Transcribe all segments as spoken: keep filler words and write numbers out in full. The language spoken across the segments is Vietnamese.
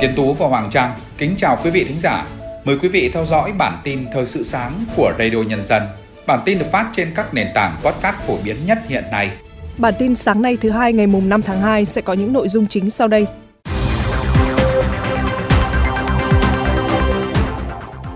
Tiến Tú và Hoàng Trang kính chào quý vị thính giả. Mời quý vị theo dõi bản tin Thời sự sáng của Radio Nhân dân. Bản tin được phát trên các nền tảng podcast phổ biến nhất hiện nay. Bản tin sáng nay thứ hai ngày mùng năm tháng hai sẽ có những nội dung chính sau đây.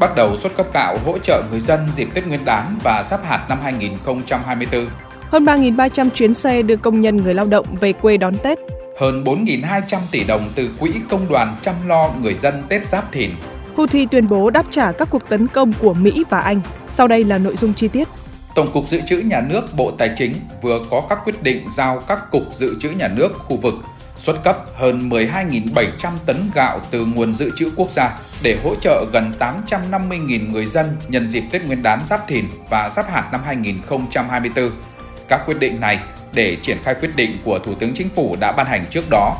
Bắt đầu xuất cấp gạo hỗ trợ người dân dịp Tết Nguyên đán và Giáp hạt năm hai nghìn không trăm hai mươi tư. Hơn ba nghìn ba trăm chuyến xe đưa công nhân người lao động về quê đón Tết. Hơn bốn nghìn hai trăm tỷ đồng từ quỹ công đoàn chăm lo người dân Tết Giáp Thìn. Houthi tuyên bố đáp trả các cuộc tấn công của Mỹ và Anh. Sau đây là nội dung chi tiết. Tổng cục Dự trữ Nhà nước Bộ Tài chính vừa có các quyết định giao các cục dự trữ nhà nước khu vực xuất cấp hơn mười hai nghìn bảy trăm tấn gạo từ nguồn dự trữ quốc gia để hỗ trợ gần tám trăm năm mươi nghìn người dân nhân dịp Tết Nguyên đán Giáp Thìn và Giáp hạt năm hai nghìn không trăm hai mươi tư. Các quyết định này để triển khai quyết định của Thủ tướng Chính phủ đã ban hành trước đó.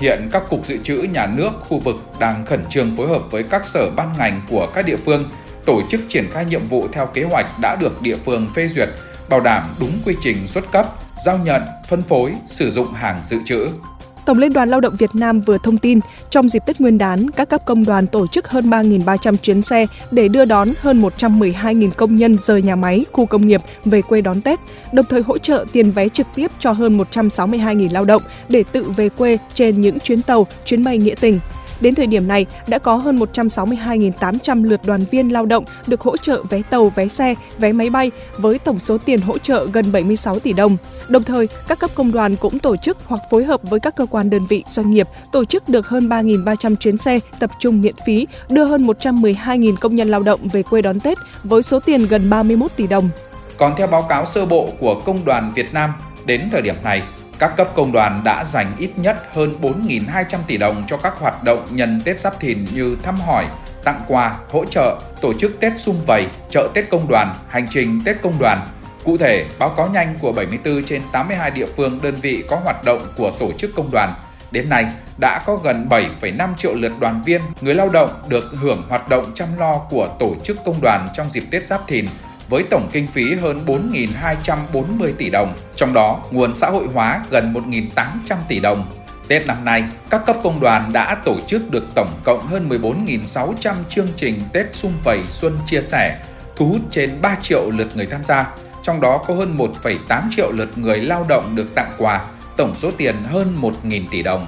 Hiện các cục dự trữ nhà nước khu vực đang khẩn trương phối hợp với các sở ban ngành của các địa phương tổ chức triển khai nhiệm vụ theo kế hoạch đã được địa phương phê duyệt, bảo đảm đúng quy trình xuất cấp, giao nhận, phân phối, sử dụng hàng dự trữ. Tổng Liên đoàn Lao động Việt Nam vừa thông tin, trong dịp Tết Nguyên đán, các cấp công đoàn tổ chức hơn ba nghìn ba trăm chuyến xe để đưa đón hơn một trăm mười hai nghìn công nhân rời nhà máy, khu công nghiệp về quê đón Tết, đồng thời hỗ trợ tiền vé trực tiếp cho hơn một trăm sáu mươi hai nghìn lao động để tự về quê trên những chuyến tàu, chuyến bay nghĩa tình. Đến thời điểm này, đã có hơn một trăm sáu mươi hai nghìn tám trăm lượt đoàn viên lao động được hỗ trợ vé tàu, vé xe, vé máy bay với tổng số tiền hỗ trợ gần bảy mươi sáu tỷ đồng. Đồng thời, các cấp công đoàn cũng tổ chức hoặc phối hợp với các cơ quan đơn vị doanh nghiệp tổ chức được hơn ba nghìn ba trăm chuyến xe tập trung miễn phí, đưa hơn một trăm mười hai nghìn công nhân lao động về quê đón Tết với số tiền gần ba mươi mốt tỷ đồng. Còn theo báo cáo sơ bộ của Công đoàn Việt Nam, đến thời điểm này, các cấp công đoàn đã dành ít nhất hơn bốn nghìn hai trăm tỷ đồng cho các hoạt động nhân Tết Giáp Thìn như thăm hỏi, tặng quà, hỗ trợ, tổ chức Tết sum vầy, chợ Tết công đoàn, hành trình Tết công đoàn. Cụ thể, báo cáo nhanh của bảy mươi tư trên tám mươi hai địa phương đơn vị có hoạt động của tổ chức công đoàn. Đến nay, đã có gần bảy phẩy năm triệu lượt đoàn viên, người lao động được hưởng hoạt động chăm lo của tổ chức công đoàn trong dịp Tết Giáp Thìn, với tổng kinh phí hơn bốn nghìn hai trăm bốn mươi tỷ đồng, trong đó nguồn xã hội hóa gần một nghìn tám trăm tỷ đồng. Tết năm nay, các cấp công đoàn đã tổ chức được tổng cộng hơn mười bốn nghìn sáu trăm chương trình Tết sum vầy xuân chia sẻ, thu hút trên ba triệu lượt người tham gia, trong đó có hơn một phẩy tám triệu lượt người lao động được tặng quà, tổng số tiền hơn một nghìn tỷ đồng.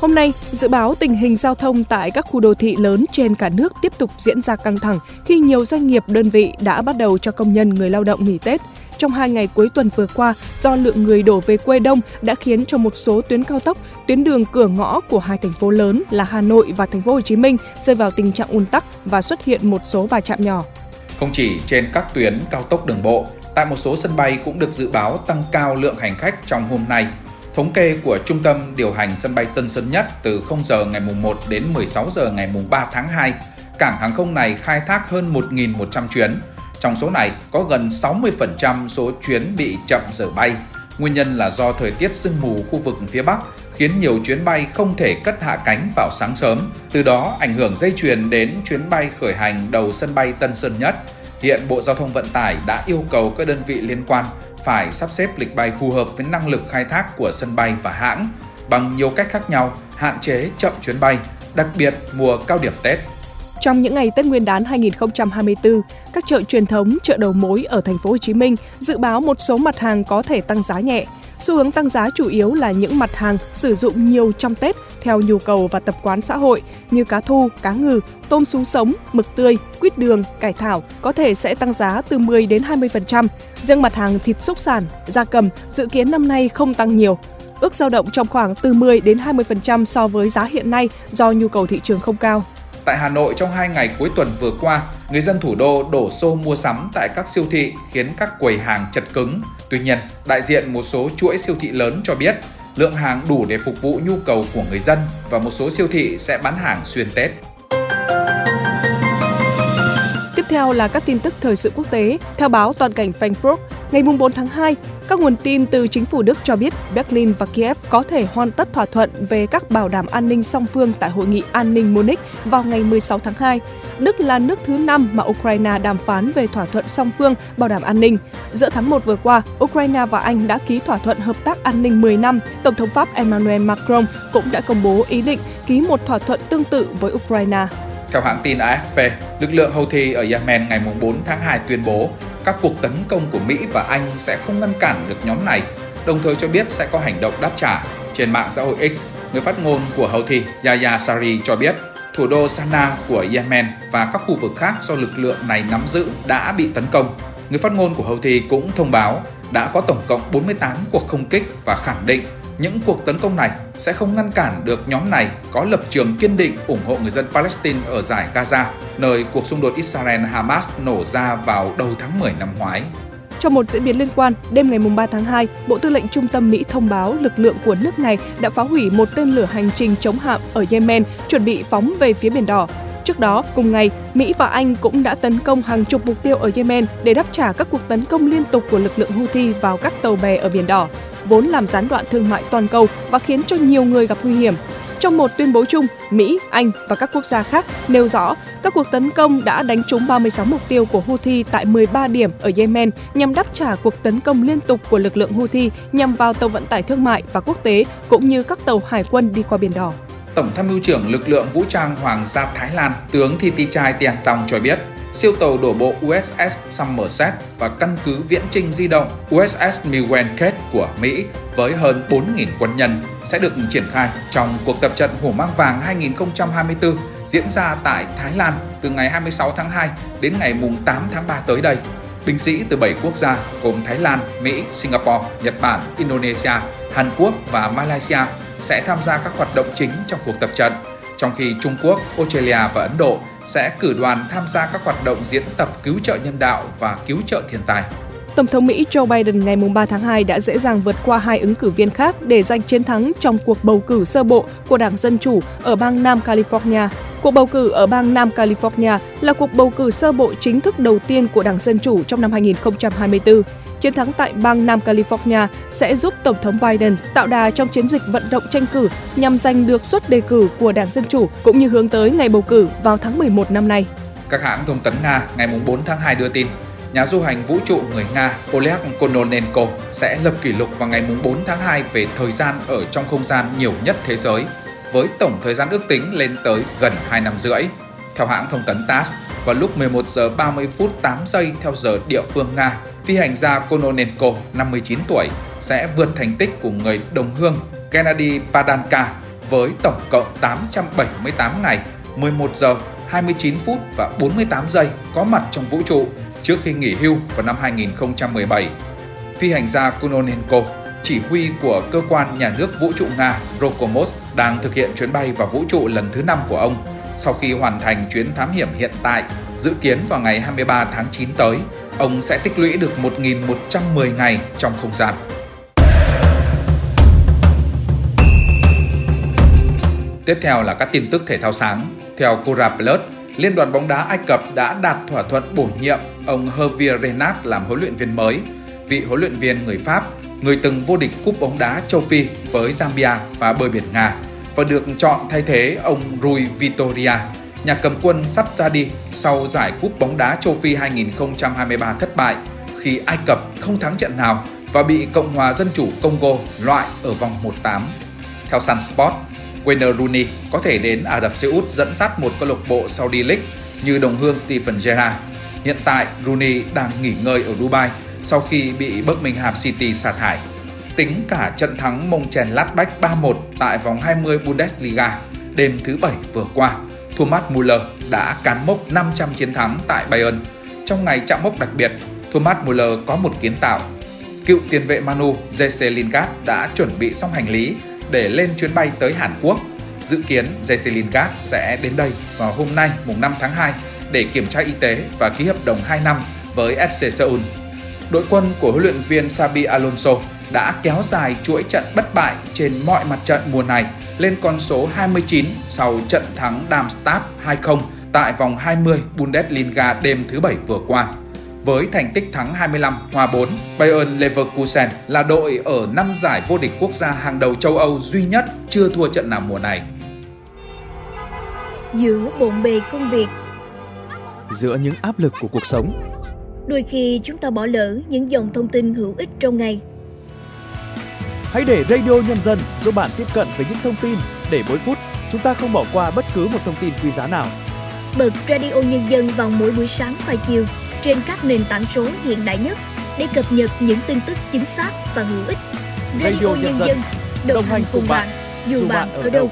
Hôm nay, dự báo tình hình giao thông tại các khu đô thị lớn trên cả nước tiếp tục diễn ra căng thẳng khi nhiều doanh nghiệp đơn vị đã bắt đầu cho công nhân người lao động nghỉ Tết. Trong hai ngày cuối tuần vừa qua, do lượng người đổ về quê đông đã khiến cho một số tuyến cao tốc, tuyến đường cửa ngõ của hai thành phố lớn là Hà Nội và Thành phố Hồ Chí Minh rơi vào tình trạng ùn tắc và xuất hiện một số va chạm nhỏ. Không chỉ trên các tuyến cao tốc đường bộ, tại một số sân bay cũng được dự báo tăng cao lượng hành khách trong hôm nay. Thống kê của Trung tâm Điều hành Sân bay Tân Sơn Nhất từ không giờ ngày mùng một đến mười sáu giờ ngày mùng ba tháng hai, cảng hàng không này khai thác hơn một nghìn một trăm chuyến. Trong số này, có gần sáu mươi phần trăm số chuyến bị chậm giờ bay. Nguyên nhân là do thời tiết sương mù khu vực phía Bắc khiến nhiều chuyến bay không thể cất hạ cánh vào sáng sớm, từ đó ảnh hưởng dây chuyền đến chuyến bay khởi hành đầu sân bay Tân Sơn Nhất. Hiện Bộ Giao thông Vận tải đã yêu cầu các đơn vị liên quan phải sắp xếp lịch bay phù hợp với năng lực khai thác của sân bay và hãng, bằng nhiều cách khác nhau, hạn chế chậm chuyến bay, đặc biệt mùa cao điểm Tết. Trong những ngày Tết Nguyên đán hai nghìn không trăm hai mươi tư, các chợ truyền thống, chợ đầu mối ở Thành phố Hồ Chí Minh dự báo một số mặt hàng có thể tăng giá nhẹ. Xu hướng tăng giá chủ yếu là những mặt hàng sử dụng nhiều trong Tết theo nhu cầu và tập quán xã hội như cá thu, cá ngừ, tôm sú sống, mực tươi, quýt đường, cải thảo có thể sẽ tăng giá từ mười đến hai mươi phần trăm. Riêng mặt hàng thịt súc sản, gia cầm dự kiến năm nay không tăng nhiều, ước dao động trong khoảng từ mười đến hai mươi phần trăm so với giá hiện nay do nhu cầu thị trường không cao. Tại Hà Nội, trong hai ngày cuối tuần vừa qua, người dân thủ đô đổ xô mua sắm tại các siêu thị khiến các quầy hàng chật cứng. Tuy nhiên, đại diện một số chuỗi siêu thị lớn cho biết lượng hàng đủ để phục vụ nhu cầu của người dân và một số siêu thị sẽ bán hàng xuyên Tết. Tiếp theo là các tin tức thời sự quốc tế. Theo báo toàn cảnh Frankfurt, Ngày bốn tháng hai, các nguồn tin từ chính phủ Đức cho biết Berlin và Kiev có thể hoàn tất thỏa thuận về các bảo đảm an ninh song phương tại Hội nghị An ninh Munich vào ngày mười sáu tháng hai. Đức là nước thứ năm mà Ukraine đàm phán về thỏa thuận song phương bảo đảm an ninh. Giữa tháng một vừa qua, Ukraine và Anh đã ký thỏa thuận hợp tác an ninh mười năm. Tổng thống Pháp Emmanuel Macron cũng đã công bố ý định ký một thỏa thuận tương tự với Ukraine. Theo hãng tin A F P, lực lượng Houthi ở Yemen ngày bốn tháng hai tuyên bố các cuộc tấn công của Mỹ và Anh sẽ không ngăn cản được nhóm này, đồng thời cho biết sẽ có hành động đáp trả. Trên mạng xã hội X, người phát ngôn của Houthi Yahya Saree cho biết thủ đô Sanaa của Yemen và các khu vực khác do lực lượng này nắm giữ đã bị tấn công. Người phát ngôn của Houthi cũng thông báo đã có tổng cộng bốn mươi tám cuộc không kích và khẳng định những cuộc tấn công này sẽ không ngăn cản được nhóm này có lập trường kiên định ủng hộ người dân Palestine ở dải Gaza, nơi cuộc xung đột Israel-Hamas nổ ra vào đầu tháng mười năm ngoái. Trong một diễn biến liên quan, đêm ngày ba tháng hai, Bộ Tư lệnh Trung tâm Mỹ thông báo lực lượng của nước này đã phá hủy một tên lửa hành trình chống hạm ở Yemen, chuẩn bị phóng về phía Biển Đỏ. Trước đó, cùng ngày, Mỹ và Anh cũng đã tấn công hàng chục mục tiêu ở Yemen để đáp trả các cuộc tấn công liên tục của lực lượng Houthi vào các tàu bè ở Biển Đỏ, vốn làm gián đoạn thương mại toàn cầu và khiến cho nhiều người gặp nguy hiểm. Trong một tuyên bố chung, Mỹ, Anh và các quốc gia khác nêu rõ các cuộc tấn công đã đánh trúng ba mươi sáu mục tiêu của Houthi tại mười ba điểm ở Yemen nhằm đáp trả cuộc tấn công liên tục của lực lượng Houthi nhằm vào tàu vận tải thương mại và quốc tế cũng như các tàu hải quân đi qua Biển Đỏ. Tổng tham mưu trưởng lực lượng vũ trang Hoàng gia Thái Lan, tướng Thitichai Tiantong cho biết, siêu tàu đổ bộ U S S Somerset và căn cứ viễn chinh di động U S S Milwaukee của Mỹ với hơn bốn nghìn quân nhân sẽ được triển khai trong cuộc tập trận Hổ Mang Vàng hai không hai tư diễn ra tại Thái Lan từ ngày hai mươi sáu tháng hai đến ngày tám tháng ba tới đây. Binh sĩ từ bảy quốc gia gồm Thái Lan, Mỹ, Singapore, Nhật Bản, Indonesia, Hàn Quốc và Malaysia sẽ tham gia các hoạt động chính trong cuộc tập trận, trong khi Trung Quốc, Australia và Ấn Độ sẽ cử đoàn tham gia các hoạt động diễn tập cứu trợ nhân đạo và cứu trợ thiên tai. Tổng thống Mỹ Joe Biden ngày ba tháng hai đã dễ dàng vượt qua hai ứng cử viên khác để giành chiến thắng trong cuộc bầu cử sơ bộ của Đảng Dân Chủ ở bang Nam California. Cuộc bầu cử ở bang Nam California là cuộc bầu cử sơ bộ chính thức đầu tiên của Đảng Dân Chủ trong năm hai không hai tư. Chiến thắng tại bang Nam California sẽ giúp Tổng thống Biden tạo đà trong chiến dịch vận động tranh cử nhằm giành được suất đề cử của Đảng Dân Chủ cũng như hướng tới ngày bầu cử vào tháng mười một năm nay. Các hãng thông tấn Nga ngày bốn tháng hai đưa tin, nhà du hành vũ trụ người Nga Oleg Kononenko sẽ lập kỷ lục vào ngày bốn tháng hai về thời gian ở trong không gian nhiều nhất thế giới, với tổng thời gian ước tính lên tới gần hai năm rưỡi. Theo hãng thông tấn tát, vào lúc mười một giờ ba mươi phút tám giây theo giờ địa phương Nga, phi hành gia Kononenko, năm mươi chín tuổi, sẽ vượt thành tích của người đồng hương Kennedy Padanka với tổng cộng tám trăm bảy mươi tám ngày, mười một giờ hai mươi chín phút và bốn mươi tám giây có mặt trong vũ trụ trước khi nghỉ hưu vào năm hai không một bảy. Phi hành gia Kononenko, chỉ huy của cơ quan nhà nước vũ trụ Nga Roscosmos, đang thực hiện chuyến bay vào vũ trụ lần thứ năm của ông. Sau khi hoàn thành chuyến thám hiểm hiện tại, dự kiến vào ngày hai mươi ba tháng chín tới, ông sẽ tích lũy được một nghìn một trăm mười ngày trong không gian. Tiếp theo là các tin tức thể thao sáng. Theo Cora Plus, Liên đoàn bóng đá Ai Cập đã đạt thỏa thuận bổ nhiệm ông Herve Renat làm huấn luyện viên mới. Vị huấn luyện viên người Pháp, người từng vô địch cúp bóng đá châu Phi với Zambia và bơi biển Nga, và được chọn thay thế ông Rui Vitoria, nhà cầm quân sắp ra đi sau giải cúp bóng đá châu Phi hai không hai ba thất bại khi Ai Cập không thắng trận nào và bị Cộng hòa Dân chủ Congo loại ở vòng một phần tám. Theo Sun Sport, Wayne Rooney có thể đến Ả Rập Xê Út dẫn dắt một câu lạc bộ Saudi League như đồng hương Stephen Gerrard. Hiện tại, Rooney đang nghỉ ngơi ở Dubai sau khi bị Birmingham City sa thải. Tính cả trận thắng Mönchengladbach ba một tại vòng hai mươi Bundesliga đêm thứ Bảy vừa qua, Thomas Müller đã cán mốc năm trăm chiến thắng tại Bayern. Trong ngày chạm mốc đặc biệt, Thomas Müller có một kiến tạo. Cựu tiền vệ Manu Jesse Lingard đã chuẩn bị xong hành lý để lên chuyến bay tới Hàn Quốc. Dự kiến Jesse Lingard sẽ đến đây vào hôm nay mùng năm tháng hai để kiểm tra y tế và ký hợp đồng hai năm với ép xê Seoul. Đội quân của huấn luyện viên Xabi Alonso đã kéo dài chuỗi trận bất bại trên mọi mặt trận mùa này lên con số hai mươi chín sau trận thắng Darmstadt hai không tại vòng hai mươi Bundesliga đêm thứ Bảy vừa qua. Với thành tích thắng hai mươi lăm hòa bốn, Bayern Leverkusen là đội ở năm giải vô địch quốc gia hàng đầu châu Âu duy nhất chưa thua trận nào mùa này. Giữa bộn bề công việc, giữa những áp lực của cuộc sống, đôi khi chúng ta bỏ lỡ những dòng thông tin hữu ích trong ngày. Hãy để Radio Nhân dân giúp bạn tiếp cận với những thông tin để mỗi phút chúng ta không bỏ qua bất cứ một thông tin quý giá nào. Bật Radio Nhân dân vào mỗi buổi sáng và chiều trên các nền tảng số hiện đại nhất để cập nhật những tin tức chính xác và hữu ích. Radio, Radio Nhân, Nhân dân đồng hành cùng bạn, dù bạn ở đâu.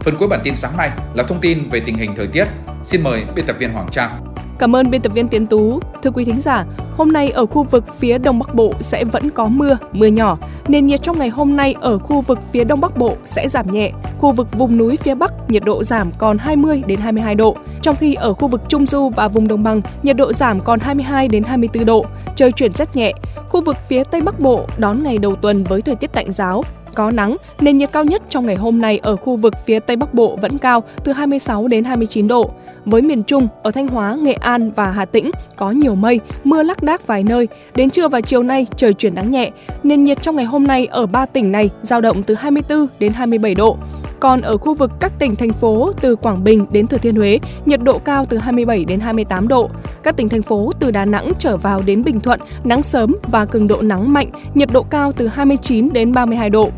Phần cuối bản tin sáng nay là thông tin về tình hình thời tiết. Xin mời biên tập viên Hoàng Trang. Cảm ơn biên tập viên Tiến Tú. Thưa quý thính giả, hôm nay ở khu vực phía Đông Bắc Bộ sẽ vẫn có mưa, mưa nhỏ. Nền nhiệt trong ngày hôm nay ở khu vực phía Đông Bắc Bộ sẽ giảm nhẹ. Khu vực vùng núi phía Bắc nhiệt độ giảm còn hai mươi đến hai mươi hai độ, trong khi ở khu vực Trung Du và vùng Đồng Bằng nhiệt độ giảm còn hai mươi hai đến hai mươi tư độ, trời chuyển rét nhẹ. Khu vực phía Tây Bắc Bộ đón ngày đầu tuần với thời tiết tạnh ráo, có nắng, nền nhiệt cao nhất trong ngày hôm nay ở khu vực phía Tây Bắc Bộ vẫn cao từ hai mươi sáu đến hai mươi chín độ. Với miền Trung, ở Thanh Hóa, Nghệ An và Hà Tĩnh có nhiều mây, mưa lác đác vài nơi. Đến trưa và chiều nay trời chuyển nắng nhẹ, nền nhiệt trong ngày hôm nay ở ba tỉnh này dao động từ hai mươi tư đến hai mươi bảy độ. Còn ở khu vực các tỉnh thành phố từ Quảng Bình đến Thừa Thiên Huế, nhiệt độ cao từ hai mươi bảy đến hai mươi tám độ. Các tỉnh thành phố từ Đà Nẵng trở vào đến Bình Thuận, nắng sớm và cường độ nắng mạnh, nhiệt độ cao từ hai mươi chín đến ba mươi hai độ.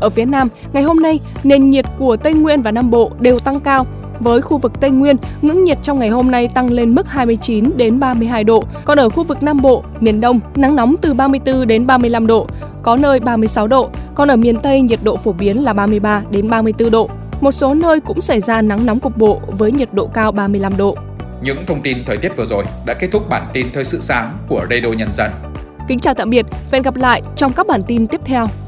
Ở phía Nam, ngày hôm nay, nền nhiệt của Tây Nguyên và Nam Bộ đều tăng cao. Với khu vực Tây Nguyên, ngưỡng nhiệt trong ngày hôm nay tăng lên mức hai mươi chín đến ba mươi hai độ. Còn ở khu vực Nam Bộ, miền Đông, nắng nóng từ ba mươi tư đến ba mươi lăm độ, có nơi ba mươi sáu độ. Còn ở miền Tây, nhiệt độ phổ biến là ba mươi ba đến ba mươi tư độ. Một số nơi cũng xảy ra nắng nóng cục bộ với nhiệt độ cao ba mươi lăm độ. Những thông tin thời tiết vừa rồi đã kết thúc bản tin thời sự sáng của Radio Nhân dân. Kính chào tạm biệt, hẹn gặp lại trong các bản tin tiếp theo.